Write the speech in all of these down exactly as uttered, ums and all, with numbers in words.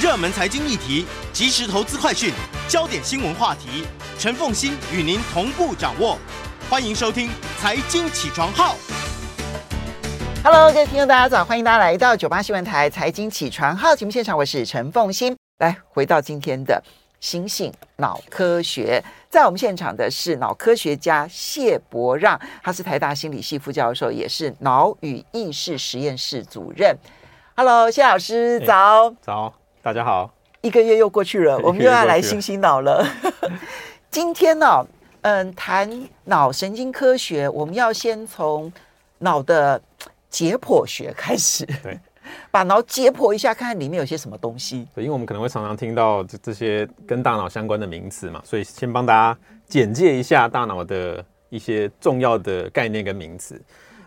热门财经议题、即时投资快讯、焦点新闻话题，陈凤馨与您同步掌握。欢迎收听《财经起床号》。Hello， 各位听众，大家早！欢迎大家来到九八新闻台《财经起床号》节目现场，我是陈凤馨。来，回到今天的新兴脑科学，在我们现场的是脑科学家谢伯让，他是台大心理系副教授，也是脑与意识实验室主任。Hello， 谢老师，早、欸、早，大家好。一个月又过去了，我们又要来新兴脑了。今天呢、哦，嗯，谈脑神经科学，我们要先从脑的解剖学开始。对。把脑解剖一下，看看里面有些什么东西。对，因为我们可能会常常听到这些跟大脑相关的名词嘛，所以先帮大家简介一下大脑的一些重要的概念跟名词。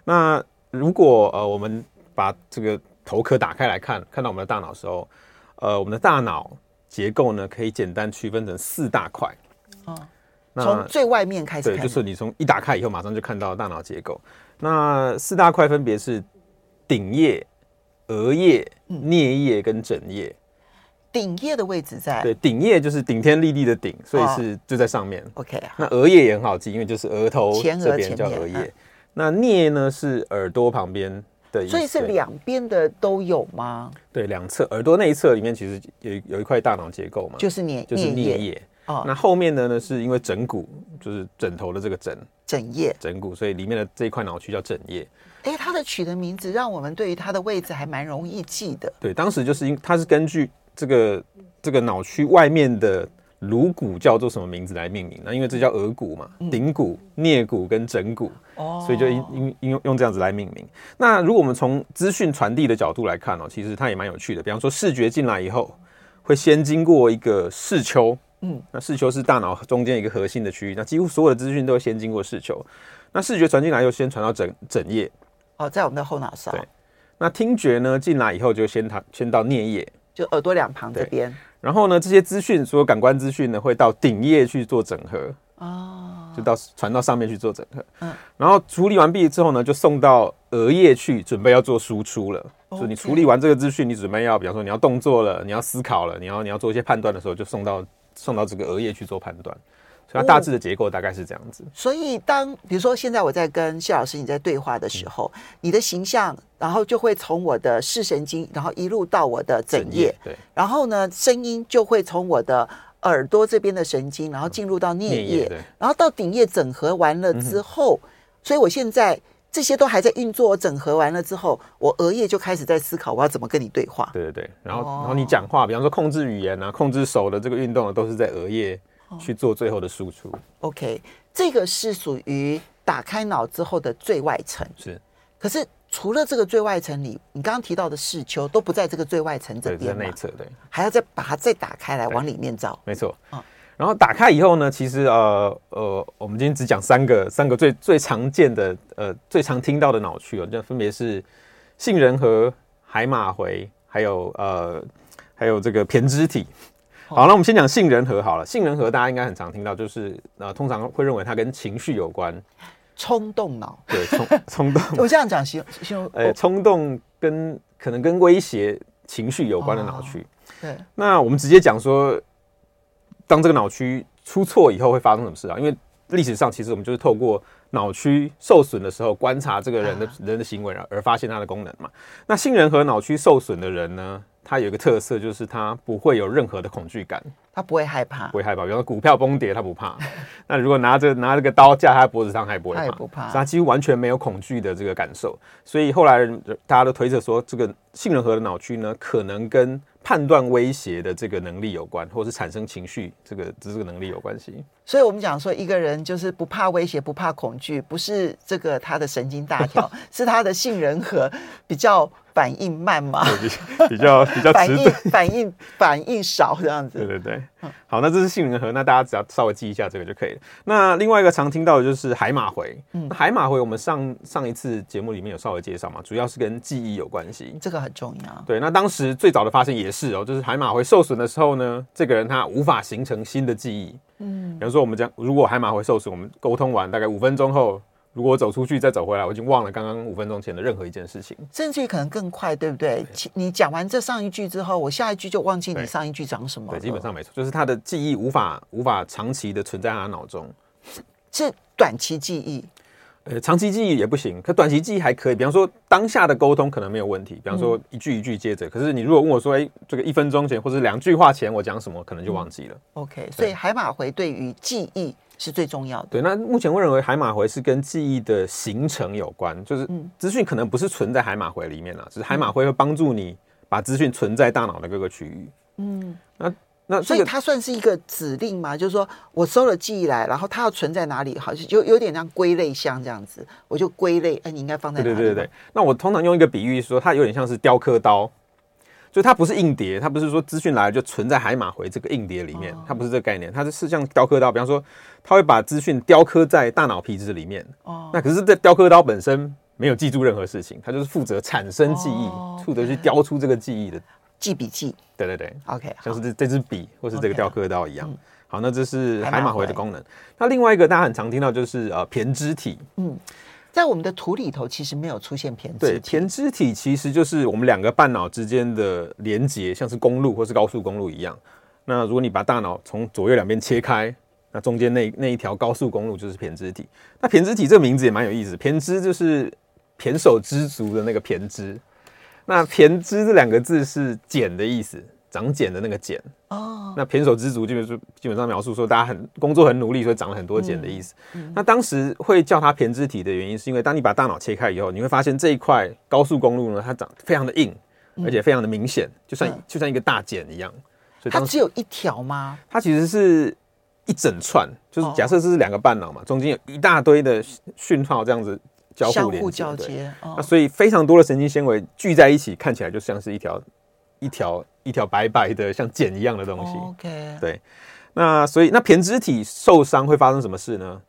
那如果呃我们把这个头壳打开来看，看到我们的大脑的时候，呃，我们的大脑结构呢，可以简单区分成四大块。哦，从最外面开始看。对，就是你从一打开以后，马上就看到大脑结构。那四大块分别是顶叶、额叶、颞叶跟枕叶。顶叶的位置在？对，顶叶就是顶天立地的顶，所以是就在上面。Oh, OK。那额叶也很好记，因为就是额头这边叫额叶、啊。那颞呢是耳朵旁边的，所以是两边的都有吗？对，两侧耳朵那一侧里面其实 有, 有一块大脑结构嘛，就是颞就是颞叶。哦，那后面的呢是因为枕骨，就是枕头的这个枕枕叶枕骨，所以里面的这一块脑区叫枕叶。哎，它的取的名字让我们对于它的位置还蛮容易记的。对，当时就是因它是根据这个这个脑区外面的颅骨叫做什么名字来命名，那因为这叫额骨嘛，顶骨、颞骨跟枕骨，哦，所以就因因用这样子来命名。那如果我们从资讯传递的角度来看哦，其实它也蛮有趣的。比方说视觉进来以后，会先经过一个视丘。嗯，那视丘是大脑中间一个核心的区域，那几乎所有的资讯都会先经过视丘。那视觉传进来又先传到枕枕叶，哦，在我们的后脑勺。对，那听觉呢进来以后就先先到颞叶，就耳朵两旁这边。然后呢，这些资讯，所有感官资讯呢，会到顶叶去做整合，哦，就到传到上面去做整合。嗯，然后处理完毕之后呢，就送到额叶去，准备要做输出了。就你处理完这个资讯，你准备要，比方说你要动作了，你要思考了，你要你要做一些判断的时候，就送到。送到这个额叶去做判断，所以它大致的结构大概是这样子。哦，所以当比如说现在我在跟谢老师你在对话的时候，嗯，你的形象，然后就会从我的视神经，然后一路到我的枕叶，然后呢声音就会从我的耳朵这边的神经，然后进入到颞叶，嗯，然后到顶叶整合完了之后，嗯，所以我现在。这些都还在运作，整合完了之后，我额叶就开始在思考我要怎么跟你对话。对对对，然后，哦，然后你讲话，比方说控制语言啊、控制手的这个运动啊，都是在额叶去做最后的输出。哦，OK， 这个是属于打开脑之后的最外层。是，可是除了这个最外层里，你刚刚提到的视丘都不在这个最外层这边嘛？对，在内侧，对，还要再把它再打开来往里面照。没错。哦，然后打开以后呢，其实呃呃，我们今天只讲三个三个最最常见的呃最常听到的脑区哦，这分别是杏仁核、海马回，还有呃还有这个胼胝体。好，那我们先讲杏仁核好了。杏仁核大家应该很常听到，就是呃通常会认为它跟情绪有关，冲动脑。对，冲冲动。我这样讲形容，呃，冲动跟可能跟威胁情绪有关的脑区。哦，对。那我们直接讲说。当这个脑区出错以后会发生什么事啊？因为历史上其实我们就是透过脑区受损的时候观察这个人的，啊，人的行为而发现他的功能嘛。那杏仁核脑区受损的人呢，他有一个特色就是他不会有任何的恐惧感，他不会害怕，不会害怕。比如说股票崩跌他不怕，那如果拿着拿这个刀架他脖子上他也不会怕，他也不怕，所以他几乎完全没有恐惧的这个感受。所以后来大家都推测说，这个杏仁核的脑区呢，可能跟判断威胁的这个能力有关，或是产生情绪这个这个能力有关系。所以我们讲说，一个人就是不怕威胁、不怕恐惧，不是这个他的神经大条，是他的杏仁核比较反应慢嘛，比较比较迟钝，反应反应少这样子。对对对，好，那这是杏仁核，那大家只要稍微记一下这个就可以了。那另外一个常听到的就是海马回，嗯，海马回我们上上一次节目里面有稍微介绍嘛，主要是跟记忆有关系，这个很重要。对，那当时最早的发现也是哦，就是海马回受损的时候呢，这个人他无法形成新的记忆。嗯，比如说我们讲，如果海马回受损，我们沟通完大概五分钟后，如果我走出去再走回来，我已经忘了刚刚五分钟前的任何一件事情，甚至于可能更快，对不对？你讲完这上一句之后，我下一句就忘记你上一句讲什么了。 对, 对，基本上没错，就是他的记忆无法无法长期的存在他脑中。是短期记忆，呃，长期记忆也不行，可短期记忆还可以。比方说当下的沟通可能没有问题，比方说一句一句接着。嗯、可是你如果问我说，哎，这个一分钟前或者两句话前我讲什么，可能就忘记了。嗯、OK， 所以海马回对于记忆是最重要的。对，那目前我认为海马回是跟记忆的形成有关，就是资讯可能不是存在海马回里面啦，只是海马回会帮助你把资讯存在大脑的各个区域。嗯，那那、這個、所以它算是一个指令嘛，就是说我收了记忆来，然后它要存在哪里，好像有有点像归类箱这样子，我就归类，哎、欸，你应该放在哪里？对对对对。那我通常用一个比喻说，它有点像是雕刻刀。就它不是硬碟，它不是说资讯来了就存在海马回这个硬碟里面，哦、它不是这个概念，它是像雕刻刀，比方说它会把资讯雕刻在大脑皮质里面。哦，那可是这雕刻刀本身没有记住任何事情，它就是负责产生记忆，负责、哦、去雕出这个记忆的记笔记。对对对 ，OK， 像是这支笔或是这个雕刻刀一样。Okay, 嗯、好，那这是海马回的功能。那另外一个大家很常听到就是呃胼胝体。嗯。在我们的图里头其实没有出现胼胝体。对，胼胝体其实就是我们两个半脑之间的连接，像是公路或是高速公路一样。那如果你把大脑从左右两边切开，那中间 那, 那一条高速公路就是胼胝体。那胼胝体这个名字也蛮有意思，胼胝就是胼手胝足的那个胼胝，那胼胝这两个字是茧的意思，长茧的那个茧。哦，那胼手胝足基本上描述说大家很工作很努力，所以长了很多茧的意思。嗯嗯、那当时会叫它胼胝体的原因，是因为当你把大脑切开以后，你会发现这一块高速公路呢，它长非常的硬，而且非常的明显，嗯、就像、嗯、就像一个大茧一样。所以它只有一条吗？它其实是一整串，就是假设这是两个半脑嘛，哦、中间有一大堆的讯号这样子交互连接，相互交接。哦、那所以非常多的神经纤维聚在一起，看起来就像是一条一条。一条白白的像茧一样的东西。Oh, okay. 对，那所以那胼胝体受伤会发生什么事呢？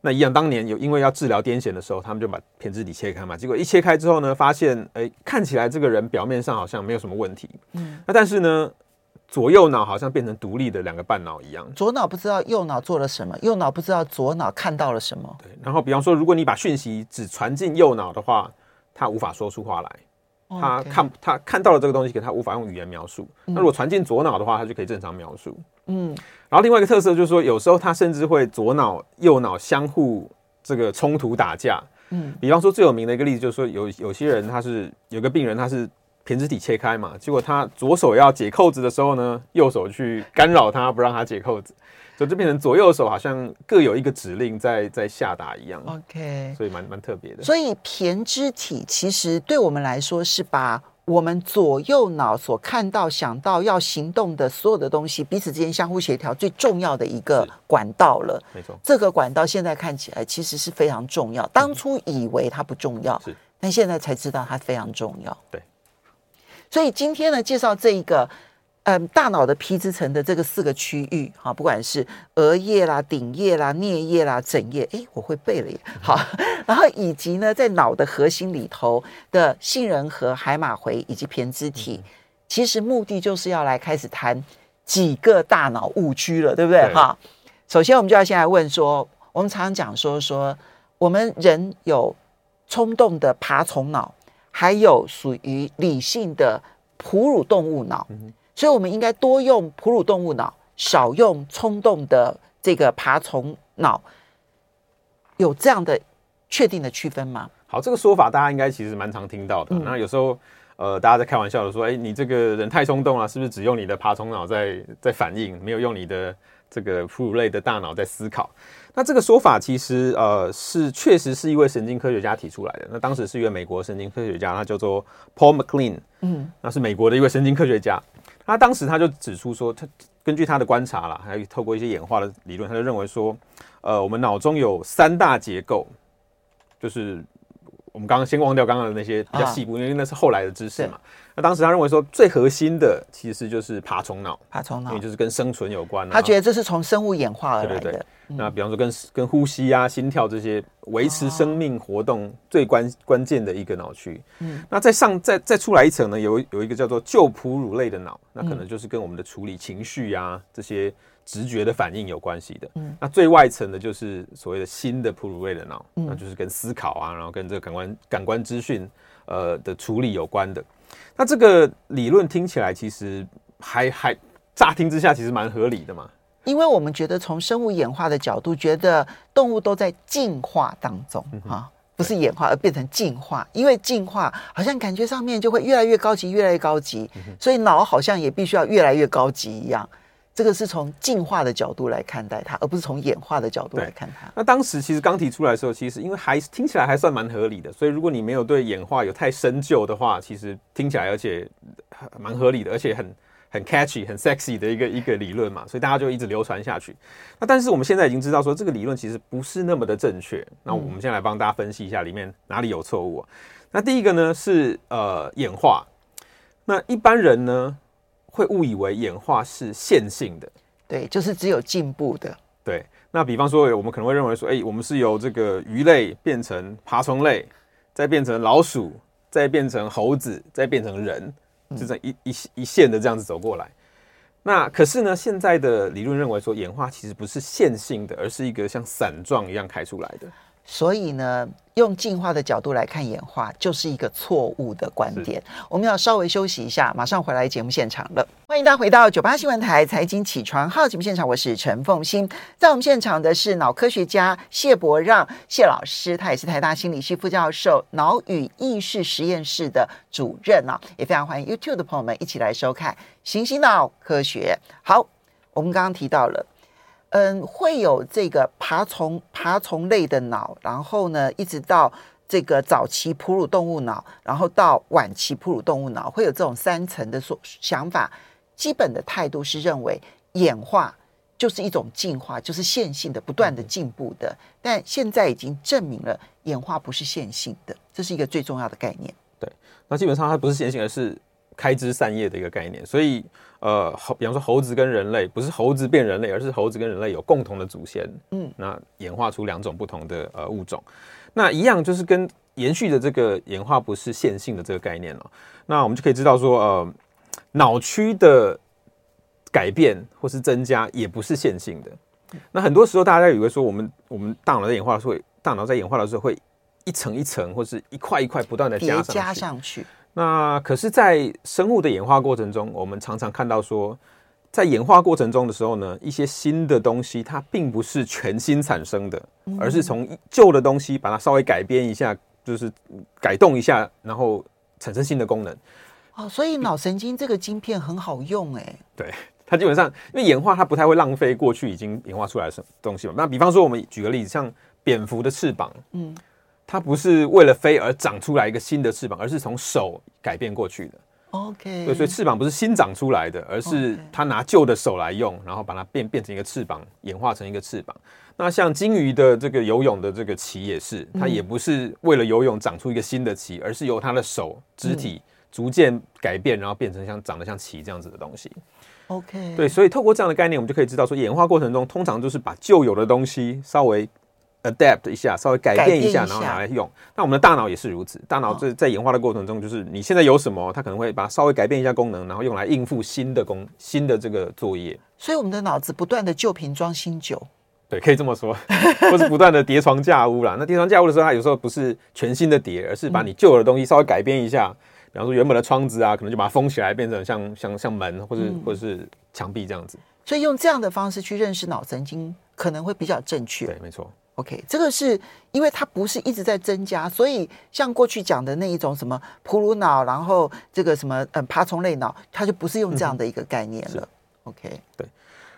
那一样，当年有因为要治疗癫痫的时候，他们就把胼胝体切开嘛。结果一切开之后呢，发现哎、欸，看起来这个人表面上好像没有什么问题。嗯，那但是呢，左右脑好像变成独立的两个半脑一样。左脑不知道右脑做了什么，右脑不知道左脑看到了什么。对，然后比方说，如果你把讯息只传进右脑的话，它无法说出话来。他 看, 他看到了这个东西，可他无法用语言描述。那如果传进左脑的话，他就可以正常描述。嗯，然后另外一个特色就是说，有时候他甚至会左脑右脑相互这个冲突打架。嗯，比方说最有名的一个例子就是说，有有些人他是有个病人，他是胼胝体切开嘛，结果他左手要解扣子的时候呢，右手去干扰他，不让他解扣子。所以就变成左右手好像各有一个指令在在下达一样。 OK， 所以蛮蛮特别的。所以胼胝体其实对我们来说是把我们左右脑所看到、想到、要行动的所有的东西彼此之间相互协调最重要的一个管道了。没错，这个管道现在看起来其实是非常重要，当初以为它不重要，嗯、但现在才知道它非常重要。对，所以今天呢介绍这一个嗯、大脑的皮质层的这个四个区域、啊、不管是额叶啦、顶叶啦、颞叶啦、枕叶，哎，我会背了耶。好，然后以及呢，在脑的核心里头的杏仁核、海马回以及胼胝体，嗯、其实目的就是要来开始谈几个大脑误区了，对不对？对哈。首先，我们就要先来问说，我们常常讲说说，我们人有冲动的爬虫脑，还有属于理性的哺乳动物脑。嗯，所以我们应该多用哺乳动物脑，少用冲动的这个爬虫脑，有这样的确定的区分吗？好，这个说法大家应该其实蛮常听到的。嗯、那有时候呃，大家在开玩笑的说，哎，你这个人太冲动了，是不是只用你的爬虫脑在在反应，没有用你的这个哺乳类的大脑在思考？那这个说法其实呃是确实是一位神经科学家提出来的。那当时是一位美国神经科学家，他叫做 Paul McLean， 嗯，那是美国的一位神经科学家。他当时他就指出说，他根据他的观察啦，还有透过一些演化的理论，他就认为说，呃，我们脑中有三大结构，就是我们刚刚先忘掉刚刚的那些比较细部，啊、因为那是后来的知识嘛。那当时他认为说，最核心的其实就是爬虫脑，爬虫脑，因为就是跟生存有关、啊。他觉得这是从生物演化而来的。对对对，嗯、那比方说跟跟呼吸啊、心跳这些维持生命活动最关、哦、关键的一个脑区。嗯，那再上再再出来一层呢，有有一个叫做旧哺乳类的脑，那可能就是跟我们的处理情绪啊这些直觉的反应有关系的。嗯，那最外层的就是所谓的新的哺乳类的脑、嗯，那就是跟思考啊，然后跟这个感官感官资讯呃的处理有关的。那这个理论听起来其实还还乍听之下其实蛮合理的嘛，因为我们觉得从生物演化的角度，觉得动物都在进化当中、嗯、啊，不是演化而变成进化，因为进化好像感觉上面就会越来越高级，越来越高级，嗯、所以脑好像也必须要越来越高级一样。这个是从进化的角度来看待它，而不是从演化的角度来看它。那当时其实刚提出来的时候，其实因为还听起来还算蛮合理的，所以如果你没有对演化有太深究的话，其实听起来而且蛮合理的，而且很很 catchy、很 sexy 的一个一个理论嘛，所以大家就一直流传下去。那但是我们现在已经知道说，这个理论其实不是那么的正确。那我们先来帮大家分析一下里面哪里有错误啊。那第一个呢是呃演化，那一般人呢会误以为演化是线性的，对，就是只有进步的。对，那比方说，我们可能会认为说，哎、欸，我们是由这个鱼类变成爬虫类，再变成老鼠，再变成猴子，再变成人，就这一一一线的这样子走过来。那可是呢，现在的理论认为说，演化其实不是线性的，而是一个像伞状一样开出来的。所以呢，用进化的角度来看演化，就是一个错误的观点。我们要稍微休息一下，马上回来节目现场了。欢迎大家回到九八新闻台财经起床号节目现场，我是陈凤馨。在我们现场的是脑科学家谢伯让谢老师，他也是台大心理系副教授、脑与意识实验室的主任啊，也非常欢迎 YouTube 的朋友们一起来收看《行行脑科学》。好，我们刚刚提到了。嗯，会有这个爬虫爬虫类的脑，然后呢，一直到这个早期哺乳动物脑，然后到晚期哺乳动物脑，会有这种三层的所想法。基本的态度是认为演化就是一种进化，就是线性的，不断的进步的。但现在已经证明了演化不是线性的，这是一个最重要的概念。对，那基本上它不是线性，而是开枝散叶的一个概念，所以呃，比方说猴子跟人类，不是猴子变人类，而是猴子跟人类有共同的祖先，嗯，那演化出两种不同的呃物种，那一样就是跟延续的这个演化不是线性的这个概念哦，那我们就可以知道说，呃，脑区的改变或是增加也不是线性的，那很多时候大家以为说我们我们大脑在演化的时候，大脑在演化的时候会一层一层或是一块一块不断的叠加上去。那可是在生物的演化过程中，我们常常看到说，在演化过程中的时候呢，一些新的东西它并不是全新产生的，而是从旧的东西把它稍微改编一下，就是改动一下，然后产生新的功能。哦，所以脑神经这个晶片很好用哎、欸。对，它基本上因为演化它不太会浪费过去已经演化出来的东西嘛。那比方说我们举个例子，像蝙蝠的翅膀，嗯。它不是为了飞而长出来一个新的翅膀，而是从手改变过去的。OK， 对，所以翅膀不是新长出来的，而是它拿旧的手来用，然后把它 变, 变成一个翅膀，演化成一个翅膀。那像鲸鱼的这个游泳的这个鳍也是，它也不是为了游泳长出一个新的鳍，嗯、而是由它的手肢体逐渐改变，然后变成像长得像鳍这样子的东西。OK， 对，所以透过这样的概念，我们就可以知道说，演化过程中通常就是把旧有的东西稍微。adapt 一下，稍微改变一下，然后拿来用。那我们的大脑也是如此，大脑在演化的过程中，就是你现在有什么，它可能会把它稍微改变一下功能，然后用来应付新的功新的这个作业。所以我们的脑子不断的旧瓶装新酒，对，可以这么说，或是不断的叠床架屋啦。那叠床架屋的时候，它有时候不是全新的叠，而是把你旧的东西稍微改变一下，比方说原本的窗子啊，可能就把它封起来，变成像像像门，或是、嗯、或是墙壁这样子。所以用这样的方式去认识脑神经，可能会比较正确。对，没错。OK， 这个是因为它不是一直在增加，所以像过去讲的那一种什么哺乳脑，然后这个什么、嗯、爬虫类脑，它就不是用这样的一个概念了。嗯、OK， 对。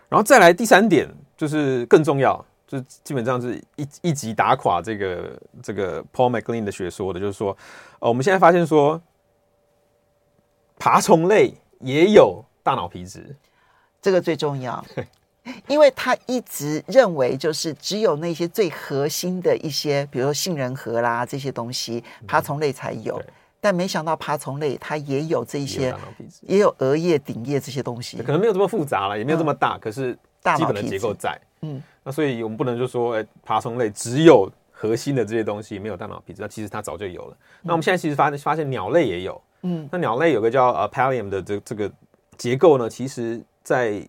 然后再来第三点，就是更重要，就是基本上是 一, 一级打垮这个这个 Paul McLean 的学说的，就是说，呃，我们现在发现说，爬虫类也有大脑皮质，这个最重要。因为他一直认为，就是只有那些最核心的一些，比如说杏仁核啦这些东西，爬虫类才有。嗯、但没想到爬虫类它也有这些，也有额叶、顶叶这些东西，可能没有这么复杂了，也没有这么大，嗯、可是基本的结构在。嗯，那所以我们不能就说，哎、欸，爬虫类只有核心的这些东西，没有大脑皮质，那其实它早就有了。嗯、那我们现在其实发发现鸟类也有，嗯，那鸟类有个叫呃 Pallium 的这这个结构呢，其实在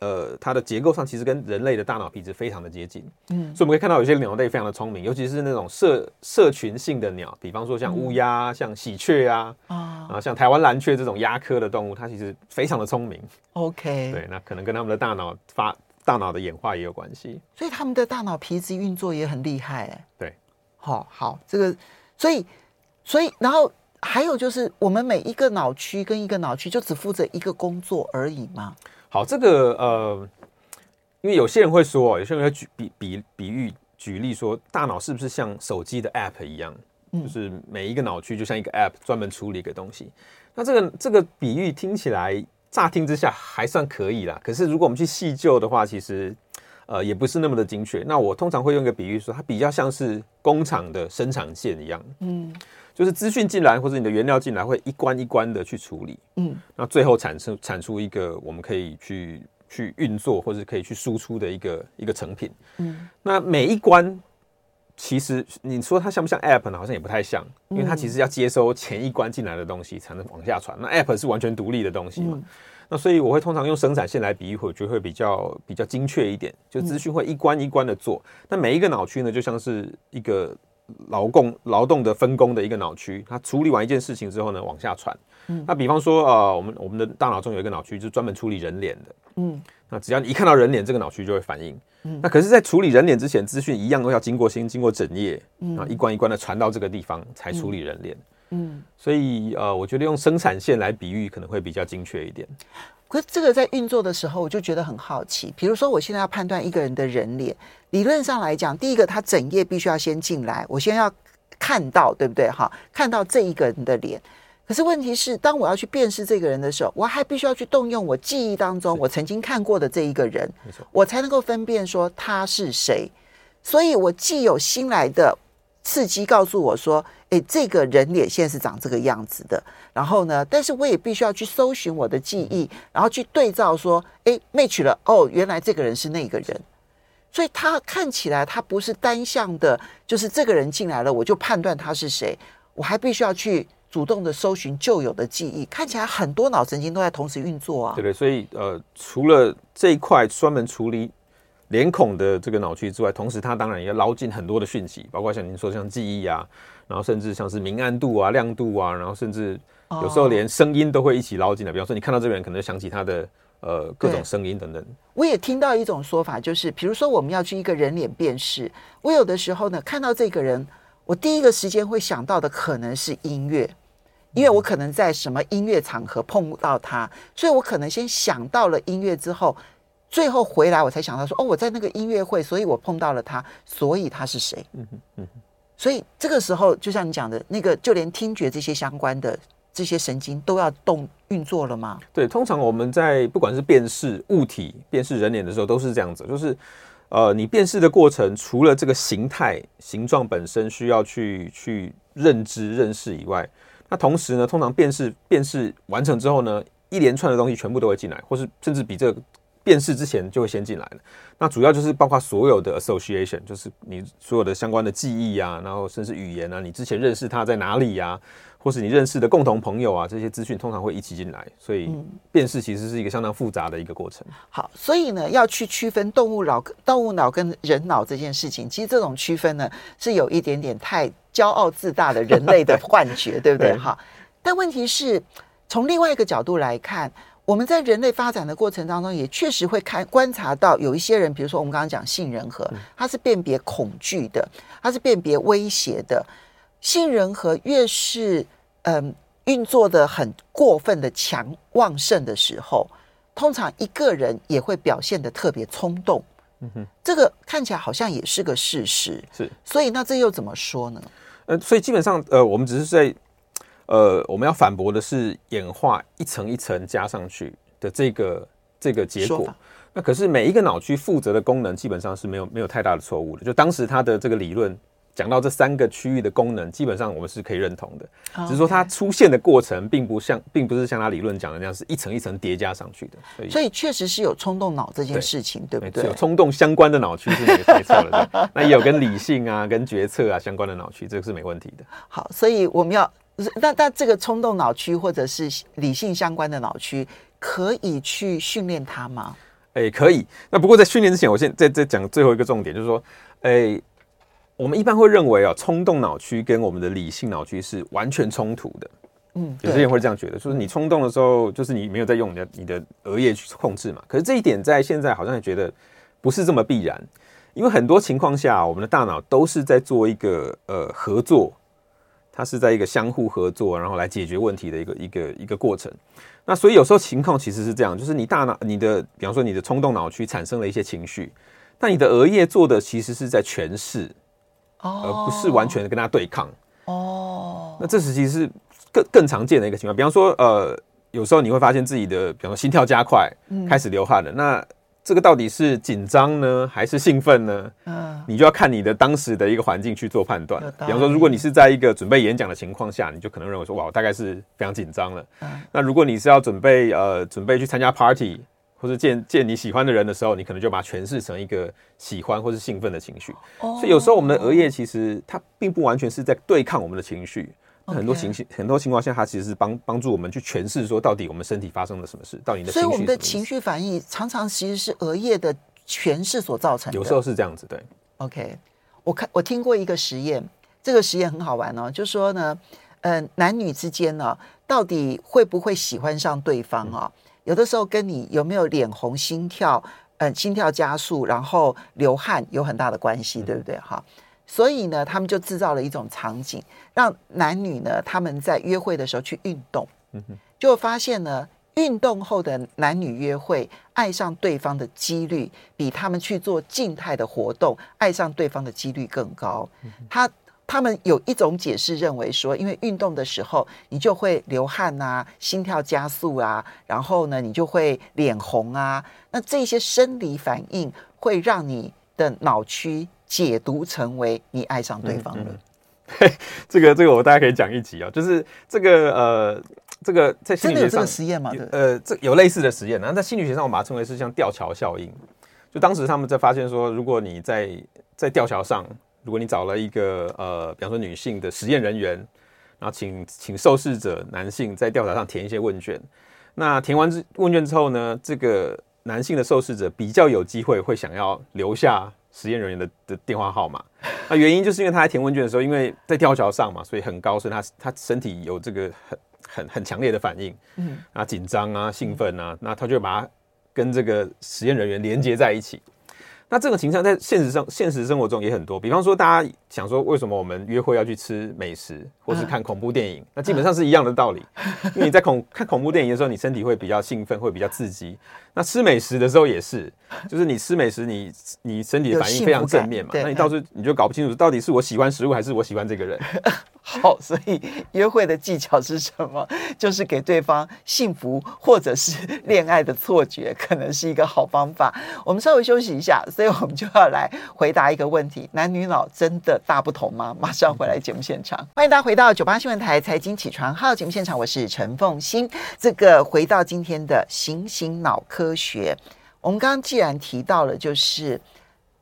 呃它的结构上其实跟人类的大脑皮质非常的接近，嗯，所以我们可以看到有些鸟类非常的聪明，尤其是那种社社群性的鸟，比方说像乌鸦、嗯、像喜鹊啊，啊、哦，像台湾蓝雀这种鸦科的动物，它其实非常的聪明。OK， 对，那可能跟他们的大脑发。大脑的演化也有关系，所以他们的大脑皮质运作也很厉害、欸、对、哦、好，这个所以所以然后还有就是我们每一个脑区跟一个脑区就只负责一个工作而已嘛。好，这个呃因为有些人会说，有些人会举 比, 比, 比喻举例说大脑是不是像手机的 app 一样、嗯、就是每一个脑区就像一个 app 专门处理一个东西，那这个这个比喻听起来乍听之下还算可以啦，可是如果我们去细究的话，其实呃也不是那么的精确。那我通常会用一个比喻说，它比较像是工厂的生产线一样，嗯，就是资讯进来或者你的原料进来会一关一关的去处理，嗯，那最后产生产出一个我们可以去去运作或者可以去输出的一个一个成品，嗯，那每一关其实你说它像不像 App 呢？好像也不太像，因为它其实要接收前一关进来的东西才能往下传。那 App 是完全独立的东西嘛、嗯？那所以我会通常用生产线来比喻，我觉得会比较比较精确一点。就资讯会一关一关的做，那、嗯、每一个脑区呢，就像是一个劳动劳动的分工的一个脑区，它处理完一件事情之后呢，往下传、嗯。那比方说呃，我们我们的大脑中有一个脑区就是专门处理人脸的，嗯，那只要你一看到人脸，这个脑区就会反应。那可是在处理人脸之前，资讯一样都要经过先经过整页、嗯、一关一关的传到这个地方才处理人脸、嗯嗯、所以、呃、我觉得用生产线来比喻可能会比较精确一点。可是这个在运作的时候我就觉得很好奇，比如说我现在要判断一个人的人脸，理论上来讲，第一个他整页必须要先进来，我先要看到，对不对？好，看到这一个人的脸，可是问题是当我要去辨识这个人的时候，我还必须要去动用我记忆当中我曾经看过的这一个人，我才能够分辨说他是谁。所以我既有新来的刺激告诉我说，诶，这个人脸现在是长这个样子的，然后呢，但是我也必须要去搜寻我的记忆，然后去对照说，诶， match 了，哦，原来这个人是那个人。所以他看起来他不是单向的，就是这个人进来了我就判断他是谁，我还必须要去主动的搜寻旧有的记忆，看起来很多脑神经都在同时运作啊。对对，所以呃，除了这一块专门处理脸孔的这个脑区之外，同时它当然也要捞进很多的讯息，包括像您说像记忆啊，然后甚至像是明暗度啊、亮度啊，然后甚至有时候连声音都会一起捞进来。哦、比方说你看到这个人，可能想起他的呃各种声音等等。我也听到一种说法，就是比如说我们要去一个人脸辨识，我有的时候呢看到这个人，我第一个时间会想到的可能是音乐。因为我可能在什么音乐场合碰到他，所以我可能先想到了音乐之后，最后回来我才想到说，哦，我在那个音乐会，所以我碰到了他，所以他是谁？嗯嗯。所以这个时候，就像你讲的那个，就连听觉这些相关的这些神经都要动运作了吗？对，通常我们在不管是辨识物体、辨识人脸的时候，都是这样子，就是。呃，你辨识的过程，除了这个形态、形状本身需要去去认知、认识以外，那同时呢，通常辨识辨识完成之后呢，一连串的东西全部都会进来，或是甚至比这个辨识之前就会先进来了。那主要就是包括所有的 association， 就是你所有的相关的记忆啊，然后甚至语言啊，你之前认识它在哪里啊，或是你认识的共同朋友啊，这些资讯通常会一起进来，所以辨识其实是一个相当复杂的一个过程。嗯、好，所以呢，要去区分动物脑、动物脑跟人脑这件事情，其实这种区分呢，是有一点点太骄傲自大的人类的幻觉，对不对？哈，但问题是，从另外一个角度来看，我们在人类发展的过程当中，也确实会看观察到有一些人，比如说我们刚刚讲杏仁核，它是辨别恐惧的，它是辨别威胁的。杏仁核越是嗯，运作的很过分的强旺盛的时候，通常一个人也会表现得特别冲动、嗯哼。这个看起来好像也是个事实。是，所以那这又怎么说呢？呃，所以基本上，呃，我们只是在，呃，我们要反驳的是演化一层一层加上去的这个这个结果。那可是每一个脑区负责的功能基本上是没有没有太大的错误的。就当时他的这个理论。讲到这三个区域的功能，基本上我们是可以认同的， okay. 只是说它出现的过程并不像，并不是像它理论讲的那样是一层一层叠加上去的，所以所以确实是有冲动脑这件事情， 对, 对不对？有冲动相关的脑区是没错的，那也有跟理性啊、跟决策啊相关的脑区，这个是没问题的。好，所以我们要那那这个冲动脑区或者是理性相关的脑区，可以去训练它吗？哎，可以。那不过在训练之前，我先再再讲最后一个重点，就是说，哎，我们一般会认为啊，冲动脑区跟我们的理性脑区是完全冲突的。嗯，有些人会这样觉得，就是你冲动的时候，就是你没有在用你的你的额叶去控制嘛。可是这一点在现在好像也觉得不是这么必然，因为很多情况下、啊，我们的大脑都是在做一个呃合作。它是在一个相互合作，然后来解决问题的一个一个一个过程。那所以有时候情况其实是这样，就是你大脑、你的，比方说你的冲动脑区产生了一些情绪，但你的额叶做的其实是在诠释，而不是完全的跟它对抗。哦，那这时其实是更更常见的一个情况。比方说，呃，有时候你会发现自己的，比方说心跳加快，开始流汗了。嗯、那这个到底是紧张呢，还是兴奋呢？嗯，你就要看你的当时的一个环境去做判断。比方说，如果你是在一个准备演讲的情况下，你就可能认为说，哇，我大概是非常紧张了。嗯，那如果你是要准备呃准备去参加 party 或是见见你喜欢的人的时候，你可能就把它诠释成一个喜欢或是兴奋的情绪。哦，所以有时候我们的额叶其实它并不完全是在对抗我们的情绪。很多情、okay. 很多情况下，它其实是帮帮助我们去诠释说，到底我们身体发生了什么事，到底你的情绪。所以我们的情绪反应常常其实是额叶的诠释所造成的。有时候是这样子，对。OK， 我看我听过一个实验，这个实验很好玩哦，就说呢，呃，男女之间呢、哦，到底会不会喜欢上对方啊、哦嗯？有的时候跟你有没有脸红、心跳，嗯、呃，心跳加速，然后流汗有很大的关系，嗯、对不对？哈。所以呢，他们就制造了一种场景，让男女呢他们在约会的时候去运动，就发现呢，运动后的男女约会爱上对方的几率，比他们去做静态的活动爱上对方的几率更高。他他们有一种解释认为说，因为运动的时候你就会流汗啊，心跳加速啊，然后呢你就会脸红啊，那这些生理反应会让你的脑区解读成为你爱上对方了、嗯嗯、这个这个我大家可以讲一集啊、哦，就是这个呃这个在心理学上真的有这个实验吗？有呃这有类似的实验，然后在心理学上我把它称为是像吊桥效应。就当时他们在发现说，如果你在在吊桥上，如果你找了一个呃比方说女性的实验人员，然后请请受试者男性在吊桥上填一些问卷，那填完问卷之后呢，这个男性的受试者比较有机会会想要留下实验人员 的, 的电话号码，那原因就是因为他在填问卷的时候，因为在吊桥上嘛，所以很高，所以他他身体有这个很很很强烈的反应，嗯，啊紧张啊兴奋啊，那他就把它跟这个实验人员连接在一起。那这个情况在现实上现实生活中也很多，比方说大家想说为什么我们约会要去吃美食或是看恐怖电影，嗯、那基本上是一样的道理，嗯、因为你在恐看恐怖电影的时候，你身体会比较兴奋，会比较刺激。那吃美食的时候也是，就是你吃美食你，你身体的反应非常正面嘛，那你到时候你就搞不清楚到底是我喜欢食物还是我喜欢这个人。好，所以约会的技巧是什么？就是给对方幸福或者是恋爱的错觉，可能是一个好方法。我们稍微休息一下，所以我们就要来回答一个问题：男女脑真的大不同吗？马上回来节目现场，欢迎大家回到九八新闻台财经起床号节目现场，我是陈凤馨。这个回到今天的行行脑科学，我们刚刚既然提到了，就是。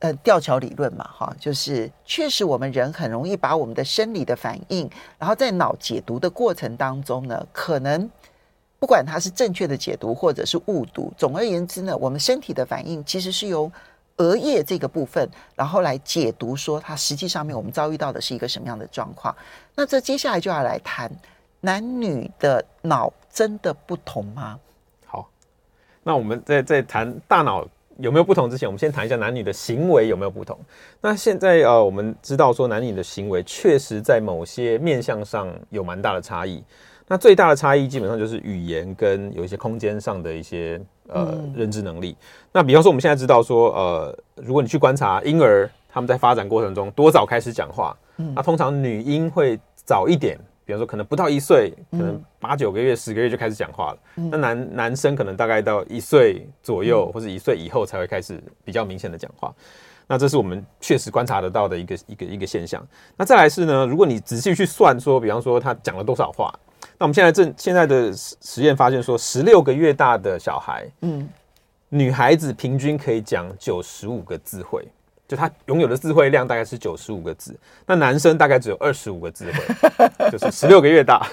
呃，吊桥理论嘛，哈，就是确实我们人很容易把我们的生理的反应，然后在脑解读的过程当中呢，可能不管它是正确的解读或者是误读，总而言之呢，我们身体的反应其实是由额叶这个部分，然后来解读说它实际上面我们遭遇到的是一个什么样的状况。那这接下来就要来谈男女的脑真的不同吗？好，那我们在在谈大脑。有没有不同之前，我们先谈一下男女的行为有没有不同。那现在呃，我们知道说男女的行为确实在某些面向上有蛮大的差异。那最大的差异基本上就是语言跟有一些空间上的一些呃认知能力。那比方说我们现在知道说呃，如果你去观察婴儿他们在发展过程中多早开始讲话，那通常女婴会早一点。比方说，可能不到一岁，可能八九个月、十个月就开始讲话了。嗯、那男男生可能大概到一岁左右，嗯、或者一岁以后才会开始比较明显的讲话。那这是我们确实观察得到的一个一个一个现象。那再来是呢，如果你仔细去算说，比方说他讲了多少话，那我们现在正现在的实验发现说，十六个月大的小孩，嗯，女孩子平均可以讲九十五个字汇。就他拥有的智慧量大概是九十五个字，那男生大概只有二十五个字汇，就是十六个月大。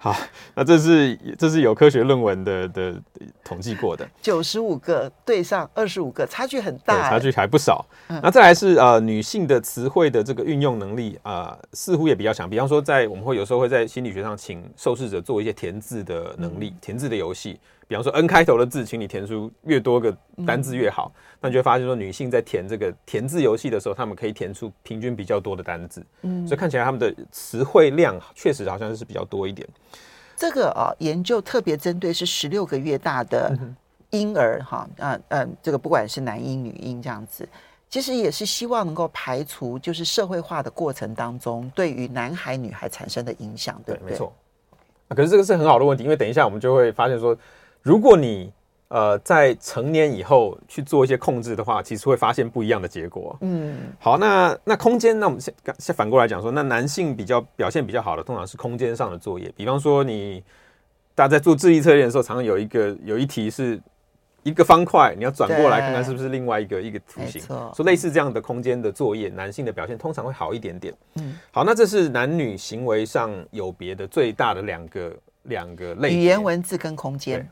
好，那这是这是有科学论文的的统计过的，九十五个对上二十五个，差距很大，差距还不少。嗯、那再来是呃女性的词汇的这个运用能力啊、呃，似乎也比较强。比方说在，在我们会有时候会在心理学上请受试者做一些填字的能力，嗯、填字的游戏。比方说 N 开头的字，请你填出越多个单字越好。嗯、那你就会发现说，女性在填这个填字游戏的时候，她们可以填出平均比较多的单字，嗯、所以看起来她们的词汇量确实好像是比较多一点。这个、哦、研究特别针对是十六个月大的婴儿、嗯哈呃呃、这个不管是男婴女婴这样子，其实也是希望能够排除就是社会化的过程当中对于男孩女孩产生的影响，对不对？对，没错、啊。可是这个是很好的问题，因为等一下我们就会发现说。如果你、呃、在成年以后去做一些控制的话，其实会发现不一样的结果。嗯，好，那那空间，那我们先反过来讲说，那男性比较表现比较好的，通常是空间上的作业。比方说你，大家在做智力测验的时候，常常有一个有一题是一个方块，你要转过来看看是不是另外一个一个图形。所以类似这样的空间的作业，男性的表现通常会好一点点。嗯，好，那这是男女行为上有别的最大的两个两个类别，语言文字跟空间。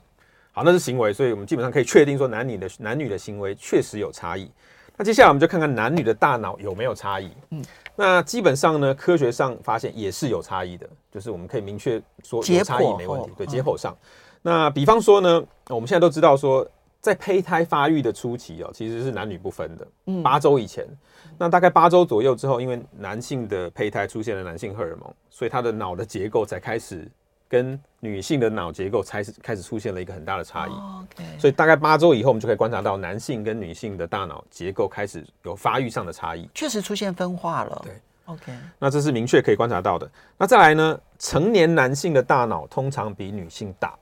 好，那是行为，所以我们基本上可以确定说男女的男女的行为确实有差异。那接下来我们就看看男女的大脑有没有差异。嗯，那基本上呢，科学上发现也是有差异的，就是我们可以明确说有差异没问题。对，解剖上、嗯，那比方说呢，我们现在都知道说，在胚胎发育的初期哦，其实是男女不分的，嗯、八周以前，那大概八周左右之后，因为男性的胚胎出现了男性荷尔蒙，所以他的脑的结构才开始。跟女性的脑结构开始开始出现了一个很大的差异， oh, okay. 所以大概八周以后，我们就可以观察到男性跟女性的大脑结构开始有发育上的差异，确实出现分化了。对 ，OK， 那这是明确可以观察到的。那再来呢，成年男性的大脑通常比女性大，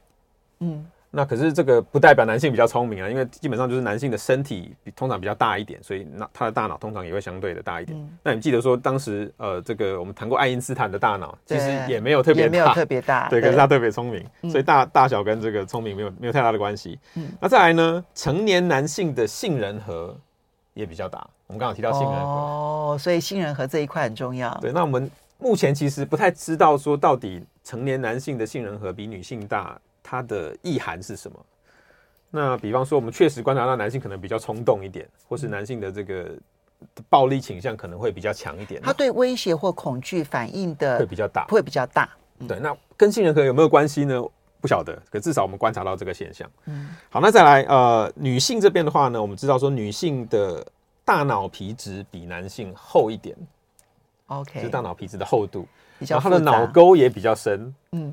嗯，那可是这个不代表男性比较聪明啊，因为基本上就是男性的身体比通常比较大一点，所以他的大脑通常也会相对的大一点。嗯、那你们记得说当时呃，这个我们谈过爱因斯坦的大脑，其实也没有特别大，也没有特别大，对，可是他特别聪明，所以大大小跟这个聪明没有没有太大的关系。嗯、那再来呢，成年男性的杏仁核也比较大，我们刚刚提到杏仁核，哦，所以杏仁核这一块很重要。对，那我们目前其实不太知道说到底成年男性的杏仁核比女性大。它的意涵是什么？那比方说，我们确实观察到男性可能比较冲动一点，或是男性的这个暴力倾向可能会比较强一点。他对威胁或恐惧反应的会比较大，会比较大。嗯、对，那跟杏仁核有没有关系呢？不晓得，可至少我们观察到这个现象。嗯、好，那再来，呃，女性这边的话呢，我们知道说女性的大脑皮质比男性厚一点 ，OK， 就是大脑皮质的厚度，然后她的脑沟也比较深，嗯。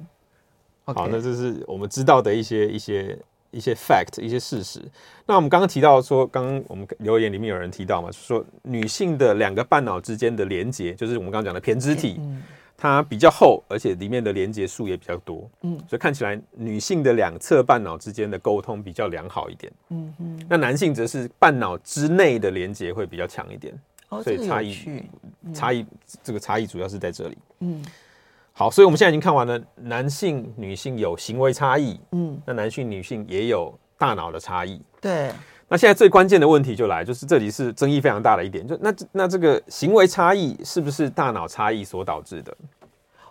Okay. 好，那这是我们知道的一些一些一些 fact 一些事实。那我们刚刚提到说，刚刚我们留言里面有人提到嘛，说女性的两个半脑之间的连结，就是我们刚刚讲的胼胝体，嗯，它比较厚，而且里面的连结数也比较多，嗯，所以看起来女性的两侧半脑之间的沟通比较良好一点，嗯嗯。那男性则是半脑之内的连结会比较强一点，哦，所以差异、这个嗯、差异这个差异主要是在这里，嗯。好，所以我们现在已经看完了男性、女性有行为差异，嗯，那男性、女性也有大脑的差异，对。那现在最关键的问题就来，就是这里是争议非常大的一点，就 那, 那这个行为差异是不是大脑差异所导致的？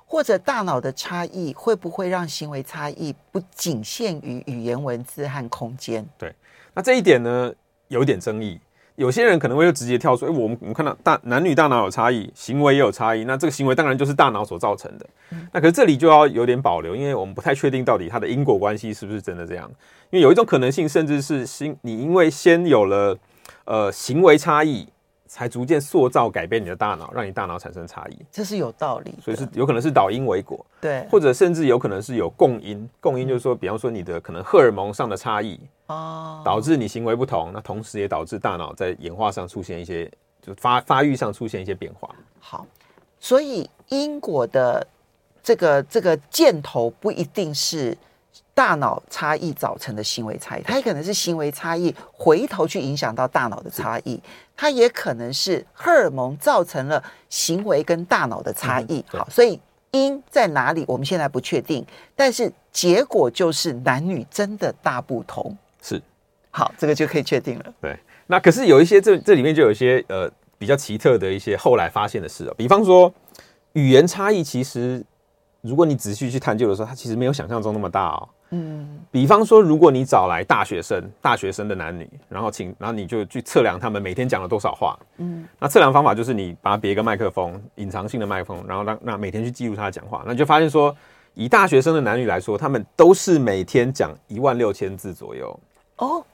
或者大脑的差异会不会让行为差异不仅限于语言、文字和空间？对，那这一点呢，有点争议。有些人可能会直接跳出，哎、欸，我们我们看到大男女大脑有差异，行为也有差异，那这个行为当然就是大脑所造成的。嗯、那可是这里就要有点保留，因为我们不太确定到底它的因果关系是不是真的这样。因为有一种可能性，甚至是你因为先有了呃行为差异，才逐渐塑造改变你的大脑，让你大脑产生差异，这是有道理的。所以是有可能是导因为果，对，或者甚至有可能是有共因。共因就是说，比方说你的可能荷尔蒙上的差异。导致你行为不同，那同时也导致大脑在演化上出现一些，就 发, 发育上出现一些变化。好，所以因果的这个这个箭头不一定是大脑差异造成的行为差异，它也可能是行为差异回头去影响到大脑的差异，它也可能是荷尔蒙造成了行为跟大脑的差异、嗯、好，所以因在哪里我们现在不确定，但是结果就是男女真的大不同，是好，这个就可以确定了。对，那可是有一些 这, 这里面就有一些呃比较奇特的一些后来发现的事、哦、比方说语言差异，其实如果你仔细去探究的时候，它其实没有想象中那么大哦。嗯，比方说，如果你找来大学生，大学生的男女，然后请，然后你就去测量他们每天讲了多少话。嗯，那测量方法就是你把它别一个麦克风，隐藏性的麦克风，然后让那每天去记录他讲话，那你就发现说，以大学生的男女来说，他们都是每天讲一万六千字左右。哦，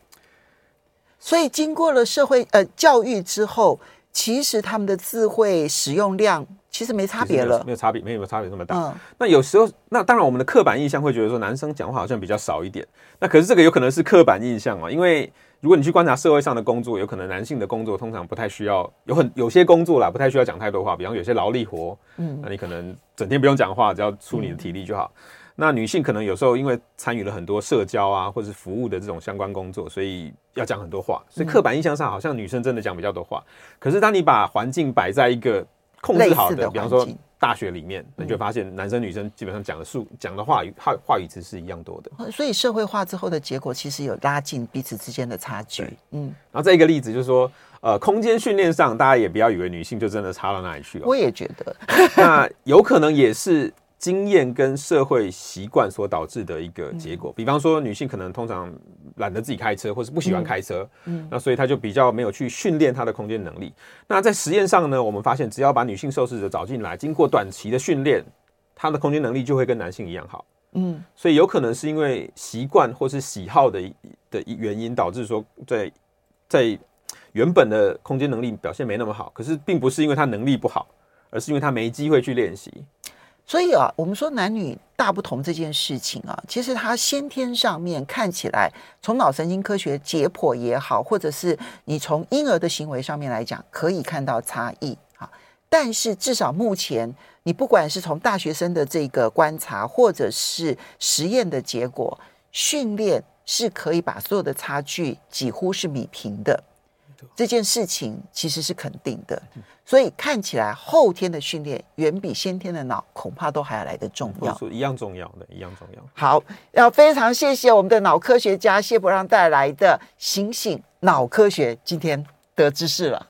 所以经过了社会呃教育之后，其实他们的智慧使用量其实没差别了，没有差别，没有差别那么大、嗯。那有时候，那当然我们的刻板印象会觉得说男生讲话好像比较少一点。那可是这个有可能是刻板印象嘛？因为如果你去观察社会上的工作，有可能男性的工作通常不太需要，有很有些工作啦不太需要讲太多话，比方有些劳力活，嗯，那你可能整天不用讲话，只要出你的体力就好。嗯、那女性可能有时候因为参与了很多社交啊，或者是服务的这种相关工作，所以要讲很多话，所以刻板印象上好像女生真的讲比较多话。嗯、可是当你把环境摆在一个控制好的，比方说大学里面，你就发现男生女生基本上讲的数、讲的话语、话话语词是一样多的。所以社会化之后的结果，其实有拉近彼此之间的差距。嗯，然后再一个例子就是说，呃，空间训练上，大家也不要以为女性就真的差到哪里去、哦。我也觉得，那有可能也是经验跟社会习惯所导致的一个结果。嗯、比方说，女性可能通常懒得自己开车，或是不喜欢开车，嗯、那所以她就比较没有去训练她的空间能力。那在实验上呢，我们发现只要把女性受试者找进来，经过短期的训练，她的空间能力就会跟男性一样好。嗯，所以有可能是因为习惯或是喜好 的, 的原因，导致说在在原本的空间能力表现没那么好，可是并不是因为她能力不好，而是因为她没机会去练习。所以啊，我们说男女大不同这件事情啊，其实它先天上面看起来，从脑神经科学解剖也好，或者是你从婴儿的行为上面来讲，可以看到差异啊。但是至少目前，你不管是从大学生的这个观察，或者是实验的结果，训练是可以把所有的差距几乎是弭平的。这件事情其实是肯定的，所以看起来后天的训练远比先天的脑恐怕都还要来得重要，一样重要的，一样重要。好，要非常谢谢我们的脑科学家谢伯让带来的《醒醒脑科学》，今天得知识了。